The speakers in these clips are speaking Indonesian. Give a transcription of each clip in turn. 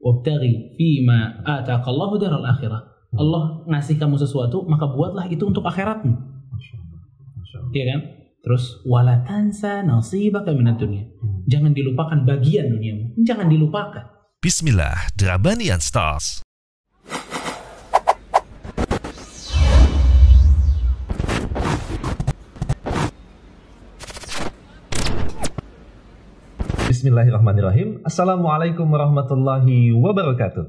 wabtaghi fima ataka Allahu daral akhirah. Allah ngasih kamu sesuatu, maka buatlah itu untuk akhiratmu. Iya kan? Terus wala tansa nasibaka minad dunya. Jangan dilupakan bagian duniamu. Jangan dilupakan. Bismillah, Drabanian Stocks. Bismillahirrahmanirrahim. Assalamualaikum warahmatullahi wabarakatuh.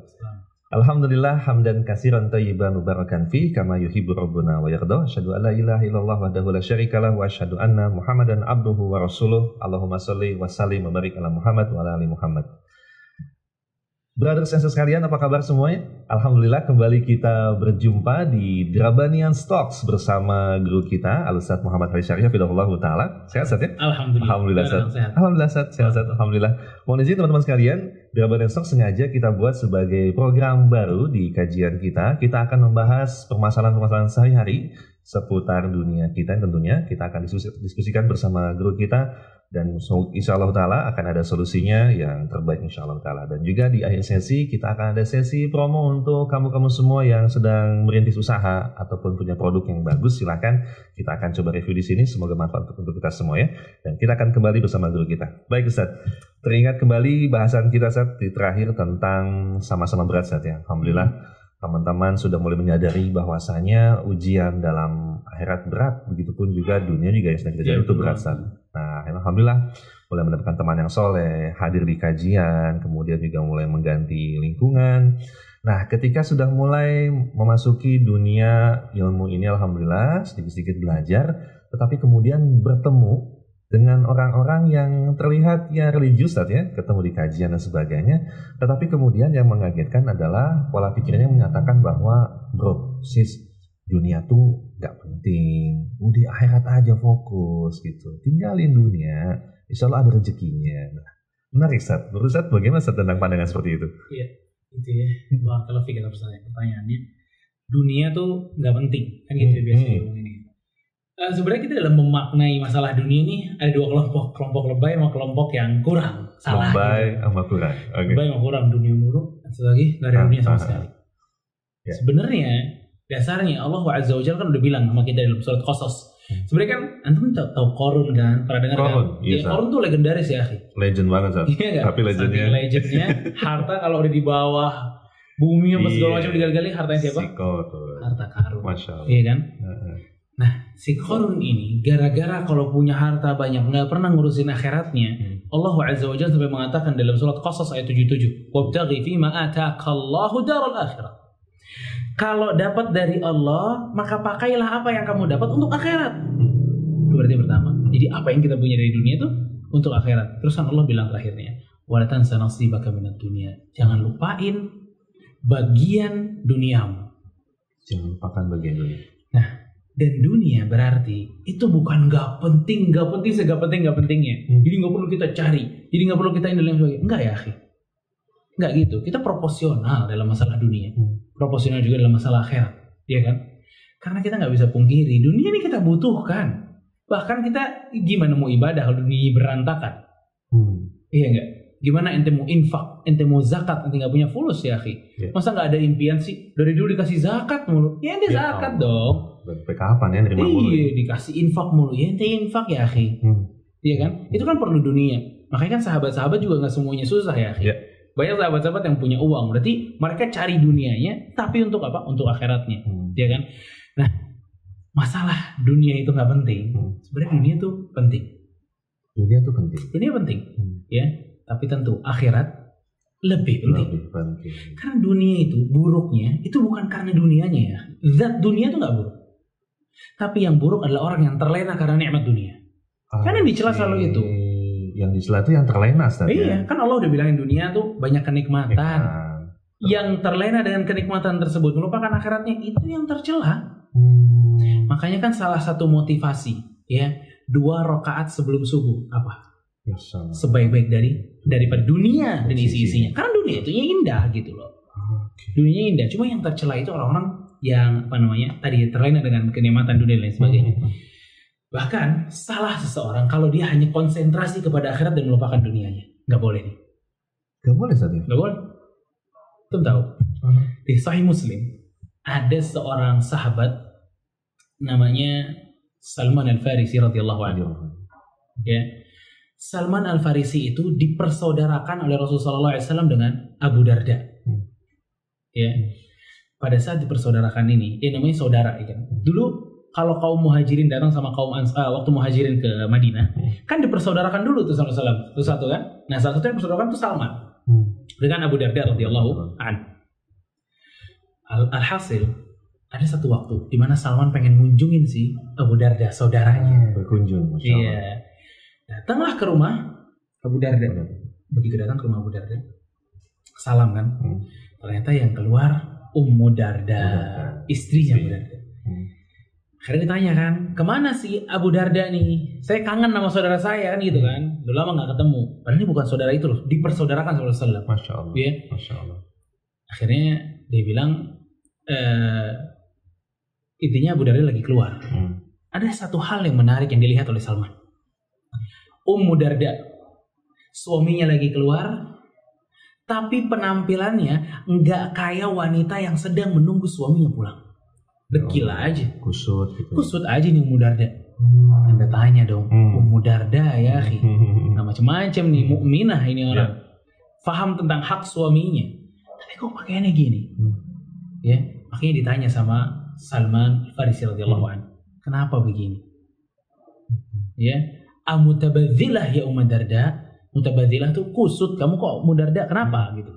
Alhamdulillah hamdan katsiran thayyiban mubarakan fi kama yuhibbu rabbuna wa yarda. Asyhadu an la ilaha illallah wahdahu la syarikalah wa asyhadu anna Muhammadan abduhu wa rasuluh. Allahumma shalli wa sallim wa barik ala Muhammad wa ala ali Muhammad. Brothers and sisters sekalian, apa kabar semuanya? Alhamdulillah kembali kita berjumpa di Drabanian Stocks bersama guru kita Al-Ustadz Muhammad Halid Syar'ie fidahullahu taala. Sehat ya? Alhamdulillah. Sehat. Alhamdulillah. Mohon izin teman-teman sekalian, Drabanian Stocks sengaja kita buat sebagai program baru di kajian kita. Kita akan membahas permasalahan-permasalahan sehari-hari seputar dunia kita tentunya. Kita akan diskusikan bersama guru kita dan insya Allah ta'ala akan ada solusinya yang terbaik insya Allah ta'ala. Dan juga di akhir sesi kita akan ada sesi promo untuk kamu-kamu semua yang sedang merintis usaha ataupun punya produk yang bagus. Silakan, kita akan coba review di sini. Semoga manfaat untuk kita semua ya. Dan kita akan kembali bersama guru kita. Baik Ustadz, teringat kembali bahasan kita saat di terakhir tentang sama-sama berat saat ya. Alhamdulillah teman-teman sudah mulai menyadari bahwasanya ujian dalam akhirat berat, begitupun juga dunia juga yang sedang kita jalani itu berat saat. Nah, alhamdulillah mulai mendapatkan teman yang soleh, hadir di kajian, kemudian juga mulai mengganti lingkungan. Nah, ketika sudah mulai memasuki dunia ilmu ini, alhamdulillah sedikit-sedikit belajar, tetapi kemudian bertemu dengan orang-orang yang terlihat ya religius ya, ketemu di kajian dan sebagainya, tetapi kemudian yang mengagetkan adalah pola pikirnya menyatakan bahwa bro, sis, dunia tuh gak penting, udah akhirat aja fokus gitu, tinggalin dunia, insya Allah ada rezekinya. Nah, menarik Ustadz, menurut Ustadz bagaimana Ustadz tentang pandangan seperti itu? Iya, itu ya, kalau fikir pertanyaannya, dunia tuh gak penting, kan gitu biasanya ngomong ini. Sebenarnya kita dalam memaknai masalah dunia ini ada dua kelompok, kelompok lebay sama kelompok yang kurang salah. Lebay sama kurang, oke. Lebay sama kurang, dunia mulu, satu lagi gak ada dunia sama sekali. Yeah. Sebenarnya dasarnya Allah Azza wa Jalla kan udah bilang sama kita dalam surat Qasas. Sebenarnya kan antum tahu Qarun kan, pernah dengar kan? Iya, Qarun tuh legendaris ya. Legend banget saat. Iya, tapi legendnya harta kalau udah di bawah bumi apa segala macam digali-gali, hartanya siapa? Harta Qarun. Masya Allah. Iya kan? Nah, si Qarun ini gara-gara kalau punya harta banyak nggak pernah ngurusin akhiratnya. Allah Azza wa Jalla sampai mengatakan dalam surat Qasas ayat 77, "Wabtaghi fima ataakallahu daral akhirah." Kalau dapat dari Allah, maka pakailah apa yang kamu dapat untuk akhirat. Itu berarti pertama. Jadi apa yang kita punya dari dunia itu untuk akhirat. Terus kan Allah bilang terakhirnya, "Wala tansa nasibaka minad dunya." Jangan lupain bagian duniamu. Jangan lupakan bagian dunia. Nah, dan dunia berarti itu bukan gak penting. Jadi gak perlu kita cari, jadi gak perlu kita ini dan sebagainya. Enggak ya akhi, enggak gitu. Kita proporsional dalam masalah dunia, proporsional juga dalam masalah akhirat, ya kan? Karena kita gak bisa pungkiri dunia ini kita butuhkan. Bahkan kita gimana mau ibadah kalau dunia berantakan, iya enggak? Gimana ente mau infak, ente mau zakat, ente gak punya fulus ya akhi. Masa gak ada impian sih, dari dulu dikasih zakat mulu. Ya ente zakat dong. Sampai kapan ya nerima mulu? Iya, dikasih infak mulu. Ya ente infak ya akhi. Iya kan? Itu kan perlu dunia. Makanya kan sahabat-sahabat juga gak semuanya susah ya akhi. Banyak sahabat-sahabat yang punya uang, berarti mereka cari dunianya, tapi untuk apa? Untuk akhiratnya. Iya kan? Nah, masalah dunia itu gak penting. Sebenarnya dunia itu penting. Dunia penting. Ya, tapi tentu akhirat lebih penting. Karena dunia itu buruknya itu bukan karena dunianya ya. Zat dunia itu gak buruk. Tapi yang buruk adalah orang yang terlena karena nikmat dunia. Karena yang dicela selalu itu. Yang dicela itu yang terlena. Iya, kan Allah udah bilangin dunia tuh banyak kenikmatan. Yang terlena dengan kenikmatan tersebut melupakan akhiratnya, itu yang tercela. Makanya kan salah satu motivasi ya, 2 rakaat sebelum subuh apa? Sebaik-baik daripada dunia dan isi-isinya. Karena dunia itu indah gitu loh. Dunianya indah, cuma yang tercela itu orang-orang yang apa namanya tadi terlena dengan kenikmatan dunia dan lain sebagainya. Bahkan salah seseorang kalau dia hanya konsentrasi kepada akhirat dan melupakan dunianya. Gak boleh nih. Gak boleh. Tum tahu? Di Sahih Muslim ada seorang sahabat namanya Salman Al-Farisi radhiyallahu anhu. Ya. Salman Al-Farisi itu dipersaudarakan oleh Rasulullah SAW dengan Abu Darda. Ya. Pada saat dipersaudarakan ini, ya namanya saudara ya. Dulu kalau kaum muhajirin datang sama kaum ansar waktu muhajirin ke Madinah, kan dipersaudarakan dulu tuh sallallahu alaihi wasallam. Itu satu kan. Nah, salah satu yang dipersaudarakan itu Salman dengan Abu Darda radhiyallahu anhu. Alhasil ada satu waktu di mana Salman pengen ngunjungin si Abu Darda saudaranya. Berkunjung, Masya Allah. Iya. Datanglah ke rumah Abu Darda. Begitu datang ke rumah Abu Darda, salam kan. Ternyata yang keluar Ummu Darda, istrinya Abu Darda. Akhirnya ditanya kan, kemana sih Abu Darda nih? Saya kangen sama saudara saya kan gitu kan. Udah lama gak ketemu. Padahal ini bukan saudara itu loh, dipersaudarakan sama Rasulullah. Masya Allah. Ya? Masya Allah. Akhirnya dia bilang, intinya Abu Darda lagi keluar. Ada satu hal yang menarik yang dilihat oleh Salman. Ummu Darda, suaminya lagi keluar, tapi penampilannya enggak kayak wanita yang sedang menunggu suaminya pulang. Dekil aja. Kusut gitu. Kusut aja nih Ummu Darda. Anda tanya dong, Ummu Darda ya akhi. Nah, macam-macam nih mukminah ini orang. Faham tentang hak suaminya. Tapi kok pakaiannya gini? Ya, makanya ditanya sama Salman Al-Farisi radhiyallahu anhu. Kenapa begini? Ya, amutabadzilah ya Ummu Darda. Mutabadzilah tuh kusut, kamu kok Ummu Darda kenapa gitu.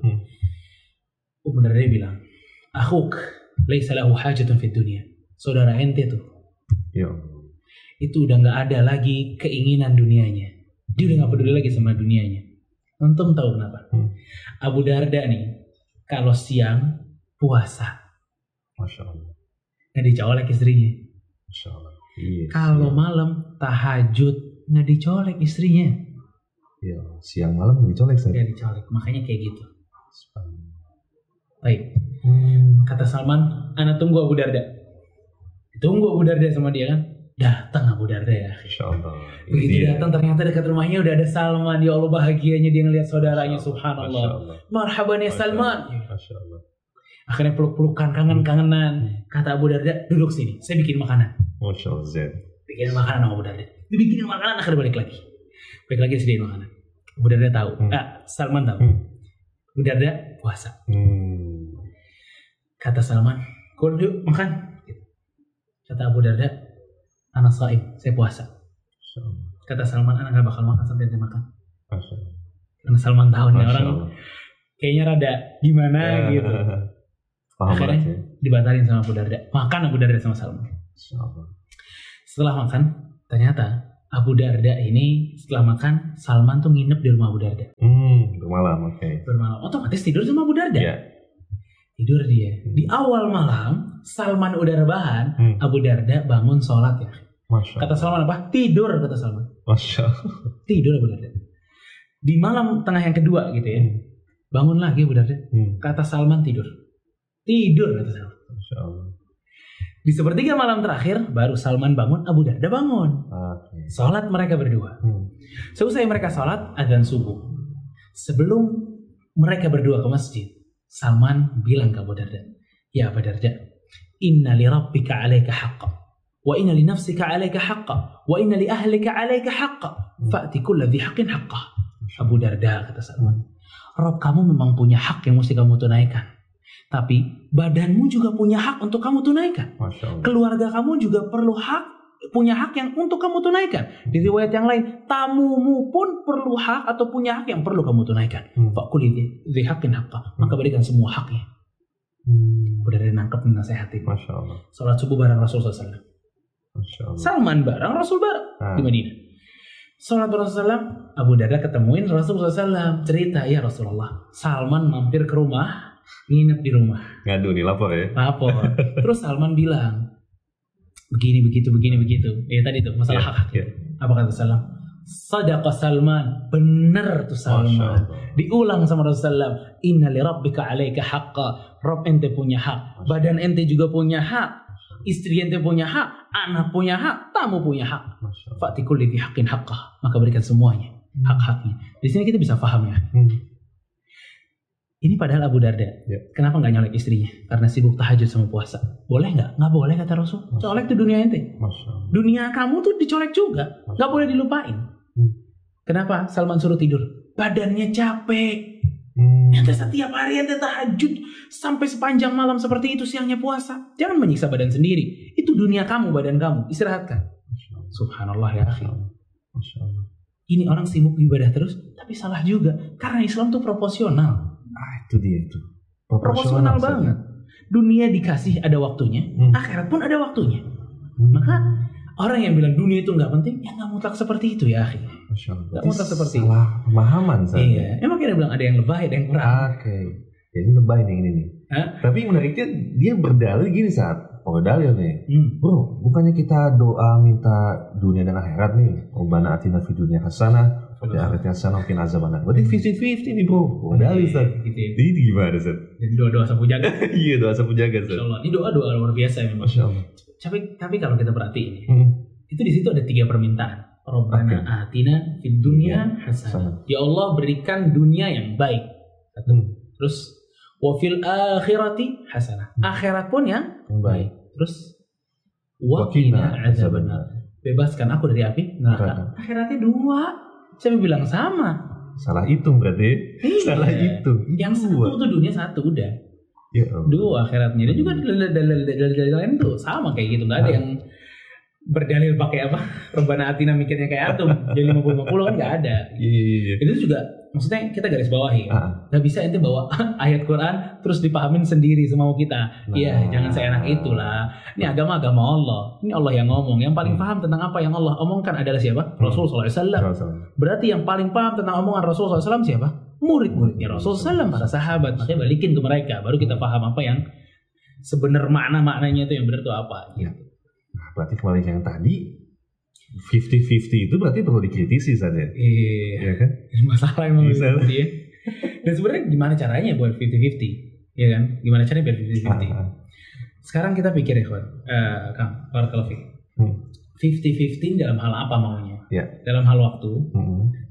Ummu Darda bilang, "Akhuk laisa lahu hajatun fid dunya." Saudara ente tuh. Yo. Itu udah enggak ada lagi keinginan dunianya. Dia udah enggak peduli lagi sama dunianya. Antum tahu kenapa? Abu Darda nih kalau siang puasa. Masya Allah. Nggak dicolek istrinya. Masya Allah. Yes, kalau malam tahajud nggak dicolek istrinya. Ya, siang malam dicolek saya. Ya, dicolek. Makanya kayak gitu. Baik. Kata Salman, "Ana tunggu Abu Darda." Ditunggu Abu Darda sama dia kan. Datang Abu Darda ya. Insyaallah. Begitu datang ternyata dekat rumahnya udah ada Salman. Ya Allah bahagianya dia ngelihat saudaranya, subhanallah. Marhaban ya Salman. Masyaallah. Akhirnya peluk-pelukan, kangen-kangenan. Kata Abu Darda, "Duduk sini, saya bikin makanan." Masyaallah. Bikin makanan Abu Darda. Dibikinin makanan akhirnya balik lagi. Disediain makanan. Abu Darda tahu, Salman tahu. Abu Darda puasa. Kata Salman, "Kul yuk makan." Kata Abu Darda, "Ana shaim, saya puasa." Kata Salman, "Ana enggak bakal makan sampai dia makan." Karena Salman tahu nih orang kayaknya rada gimana gitu. Akhirnya dibatalin sama Abu Darda. Makan Abu Darda sama Salman. Setelah makan, ternyata Abu Darda ini setelah makan Salman tuh nginep di rumah Abu Darda. Bermalam, oke. Bermalam. Otomatis tidur sama Abu Darda. Yeah. Tidur dia. Di awal malam Salman udah rebahan, Abu Darda bangun sholat ya. Masya. Kata Salman apa? Tidur kata Salman. Masya. Tidur Abu Darda. Di malam tengah yang kedua gitu ya. Bangun lagi Abu Darda. Kata Salman tidur. Tidur kata Salman. Masya Allah. Di sepertiga malam terakhir, baru Salman bangun, Abu Darda bangun. Salat mereka berdua. Seusai mereka salat, azan subuh. Sebelum mereka berdua ke masjid, Salman bilang ke Abu Darda, "Ya Abu Darda, inna li rabbika alaika haqqa, wa inna li nafsika alaika haqqa, wa inna li ahlika alaika haqqa, fa'ti kulla dhi haqqin haqqa." Abu Darda, kata Salman, "Rabb kamu memang punya hak yang mesti kamu tunaikan. Tapi badanmu juga punya hak untuk kamu tunaikan. Keluarga kamu juga perlu punya hak yang untuk kamu tunaikan. Di riwayat yang lain, tamumu pun perlu hak atau punya hak yang perlu kamu tunaikan. Fakulidhi haqqin haqqa, maka berikan semua haknya." Udah ada nangkep menasehati. Masya Allah. Salat subuh bareng Rasulullah SAW. Masya Allah. Salman bareng Rasul bareng di Madinah. Salat Rasulullah SAW. Abu Darda ketemuin Rasulullah SAW, cerita, "Ya Rasulullah, Salman mampir ke rumah, nginep di rumah." Ngadu nih, lapor ya. Lapor. Terus Salman bilang, "Begini, begitu, begini, begitu." Ya tadi tuh, masalah hak-hak. Apa kata Salman? "Sadaqa Salman." Bener tuh Salman. Diulang sama Rasulullah SAW. "Inna li rabbika alaika haqqa." Rob ente punya hak. Badan ente juga punya hak. Istri ente punya hak. Anak punya hak. Tamu punya hak. "Fa'tikul li haqqin haqqa." Maka berikan semuanya hak-haknya. Di sini kita bisa paham ya. Ini padahal Abu Darda. Yeah. Kenapa nggak nyolek istrinya? Karena sibuk tahajud sama puasa. Boleh nggak? Nggak boleh kata Rasul. Colek tuh dunia ente. Dunia kamu tuh dicolek juga. Nggak boleh dilupain. Kenapa? Salman suruh tidur. Badannya capek. Ente setiap hari ente tahajud sampai sepanjang malam seperti itu, siangnya puasa. Jangan menyiksa badan sendiri. Itu dunia kamu, badan kamu. Istirahatkan. Subhanallah ya akhi. Ini orang sibuk ibadah terus, tapi salah juga. Karena Islam tuh proporsional. Itu dia itu. Proporsional banget. Dunia dikasih ada waktunya, akhirat pun ada waktunya. Maka orang yang bilang dunia itu nggak penting, ya nggak mutlak seperti itu ya akhi. Nggak mutlak seperti itu. Salah pemahaman saja. Iya. Emang kita bilang ada yang lebay, ada yang kurang. Oke. Jadi lebay nih ini nih. Tapi menariknya dia berdalil gini saat. Oh dalil nih, bro, bukannya kita doa minta dunia dan akhirat nih. Rabbana atina fid dunya hasanah wa fil akhirati hasanah wa qina azabannar. Berarti 50-50 nih bro. Oh dalil Ustaz. Jadi gimana Ustaz? Doa-doa sapujaga. Iya doa sapujaga Ustaz. Ini doa-doa luar biasa memang. Masyaallah. Tapi kalau kita perhatiin, itu di situ ada 3 permintaan. Rabbana atina fid dunya hasanah. Ya Allah berikan dunia yang baik. Terus wa fil akhirati hasanah. Akhirat pun yang baik. Terus wa qina azabannar. Bebaskan aku dari api neraka. Akhiratnya 2. Saya bilang sama. Salah hitung berarti. Salah hitung. Yang 1 itu dunia, 1 udah. Ya. 2 akhiratnya. Dan juga dalil-dalil lain tuh sama kayak gitu. Enggak ada yang berdalil pakai apa? Rabbana atina mikirnya kayak atom. Jadi 50-50 kan enggak ada. Iya. Itu juga maksudnya kita garis bawahi, nggak bisa ente bawa ayat Quran terus dipahamin sendiri semau kita. Iya, jangan seenak itulah. Ini agama Allah. Ini Allah yang ngomong. Yang paling paham tentang apa yang Allah omongkan adalah siapa? Rasul Sallallahu Alaihi Wasallam. Berarti yang paling paham tentang omongan Rasul Sallallahu Alaihi Wasallam siapa? Murid-muridnya Rasul Sallam, para sahabat. Makanya balikin ke mereka, baru kita paham apa yang sebenar maknanya itu yang benar itu apa. Gitu. Nah, berarti kembali yang tadi. 50-50 itu berarti perlu dikritisi saja. Iya kan? Masalah emang gitu ya. Dan sebenarnya gimana caranya buat 50-50? Iya kan? Gimana caranya biar 50-50? Sekarang kita pikir ya, Kang, kalau 50-50 dalam hal apa maunya? Yeah. Dalam hal waktu,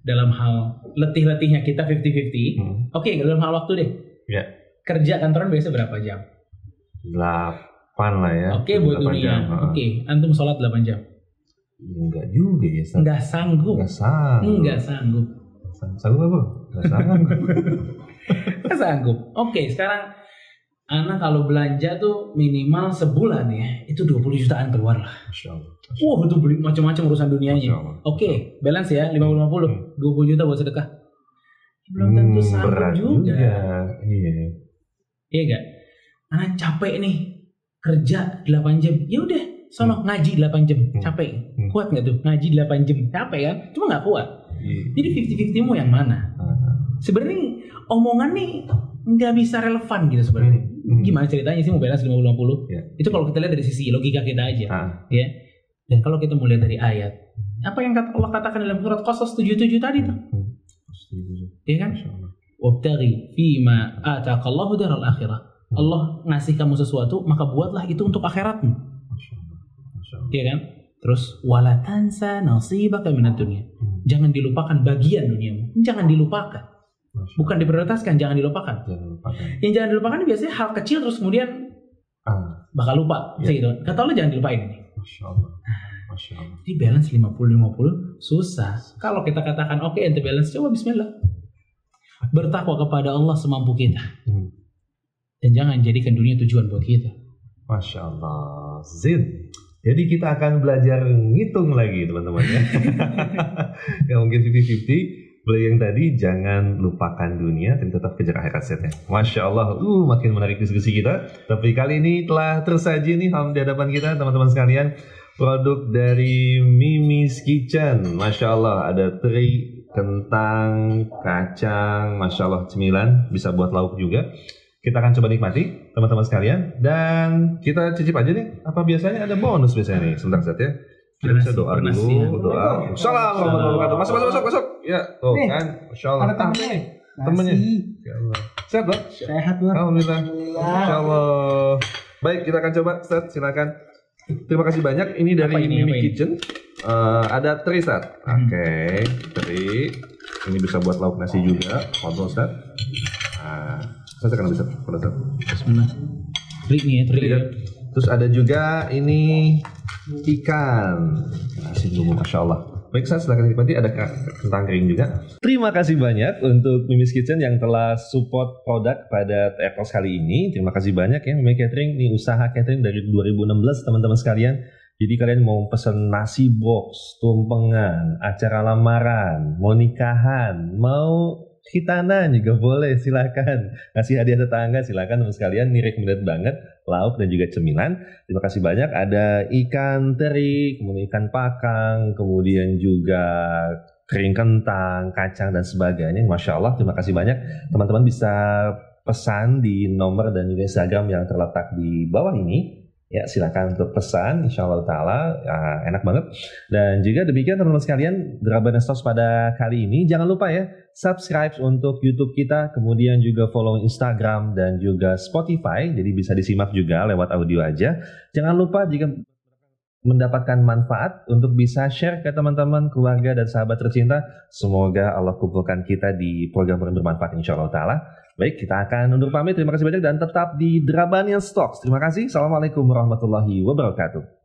dalam hal letih-letihnya kita 50-50. Oke, dalam hal waktu deh. Yeah. Kerja kantoran biasa berapa jam? 8 lah ya. Oke, buat dunia. Oke, antum sholat 8 jam. Enggak juga ya. Enggak sanggup. Enggak sanggup. Sanggup apa? Enggak sanggup. Oke, sekarang anak kalau belanja tuh minimal sebulan ya, itu 20 jutaan keluar lah. Masyaallah. Wah, itu beli macam-macam urusan dunianya. Oke, balance ya 50-50. 20 juta buat sedekah. Belum tentu sanggup juga. Iya enggak? Anak capek nih. Kerja 8 jam. Ya udah. Sono ngaji 8 jam, capek. Kuat enggak tuh? Ngaji 8 jam, capek kan? Cuma enggak kuat. Jadi 50-50 mau yang mana? Sebenarnya omongan nih enggak bisa relevan gitu sebenarnya. Gimana ceritanya sih mau balance 50-50? Yeah. Itu kalau kita lihat dari sisi logika kita aja, ya. Dan kalau kita mau lihat dari ayat, apa yang Allah katakan dalam surat Qasas 77 tadi tuh? Iya kan? Wabtaghi fima ataqallahu daral akhirah. Allah ngasih kamu sesuatu, maka buatlah itu untuk akhiratmu. Iya kan? Terus wala tansa nasibaka minad dunya. Jangan dilupakan bagian duniamu. Jangan dilupakan. Bukan diprioritaskan, jangan dilupakan. Yang jangan dilupakan biasanya hal kecil terus kemudian bakal lupa. Gitu. Kata Allah jangan dilupain ini. Masyaallah. Masyaallah. Jadi balance 50-50 susah. Kalau kita katakan oke ente balance, coba bismillah. Bertakwa kepada Allah semampu kita. Dan jangan jadikan dunia tujuan buat kita. Masyaallah. Zin. Jadi kita akan belajar ngitung lagi teman-teman ya. Ya mungkin 50-50. Beli yang tadi jangan lupakan dunia dan tetap kejar akhirat setnya. Masya Allah, makin menarik diskusi kita. Tapi kali ini telah tersaji nih di hadapan kita teman-teman sekalian. Produk dari Mimi's Kitchen. Masya Allah ada teri, kentang, kacang. Masya Allah cemilan, bisa buat lauk juga. Kita akan coba nikmati teman-teman sekalian dan kita cicip aja nih apa biasanya ada bonus biasanya nih sebentar saja ya. Kita bisa doa dulu, doa. Assalamualaikum warahmatullahi wabarakatuh. Masuk. Ya, tuh kan. Masyaallah. Ada temennya. Insyaallah. Sehat, Bang? Sehat, Bang. Alhamdulillah. Insyaallah. Baik, kita akan coba Ustaz, silakan. Terima kasih banyak. Ini dari Mimi's Kitchen. Ada teri, Ustaz. Oke, teri. Ini bisa buat lauk nasi juga. Foto, Ustaz. Silakan bisa pada saat. Bismillah. Trik nih, trik. Terus ada juga ini ikan asin bumbu, masya Allah. Baik, saya silakan nikmati, ada kentang kering juga. Terima kasih banyak untuk Mimi's Kitchen yang telah support produk pada TR Talks kali ini. Terima kasih banyak ya Mimi's Catering, ini usaha catering dari 2016 teman-teman sekalian. Jadi kalian mau pesen nasi box, tumpengan, acara lamaran, mau nikahan, mau khitanan juga boleh, silakan. Kasih hadiah tetangga, silakan teman sekalian. Ini recommended banget, lauk dan juga cemilan. Terima kasih banyak. Ada ikan teri, kemudian ikan pakang, kemudian juga kering kentang, kacang dan sebagainya. Masya Allah, terima kasih banyak. Teman-teman bisa pesan di nomor dan juga Instagram yang terletak di bawah ini. Ya, silakan untuk pesan, insyaallah ta'ala ya, enak banget. Dan juga demikian teman-teman sekalian, Drabanian Stocks pada kali ini. Jangan lupa ya, subscribe untuk YouTube kita, kemudian juga follow Instagram dan juga Spotify. Jadi bisa disimak juga lewat audio aja. Jangan lupa jika mendapatkan manfaat untuk bisa share ke teman-teman, keluarga dan sahabat tercinta. Semoga Allah kumpulkan kita di program-program bermanfaat insyaallah ta'ala. Baik, kita akan undur pamit. Terima kasih banyak dan tetap di Drabanian Stocks. Terima kasih. Assalamualaikum warahmatullahi wabarakatuh.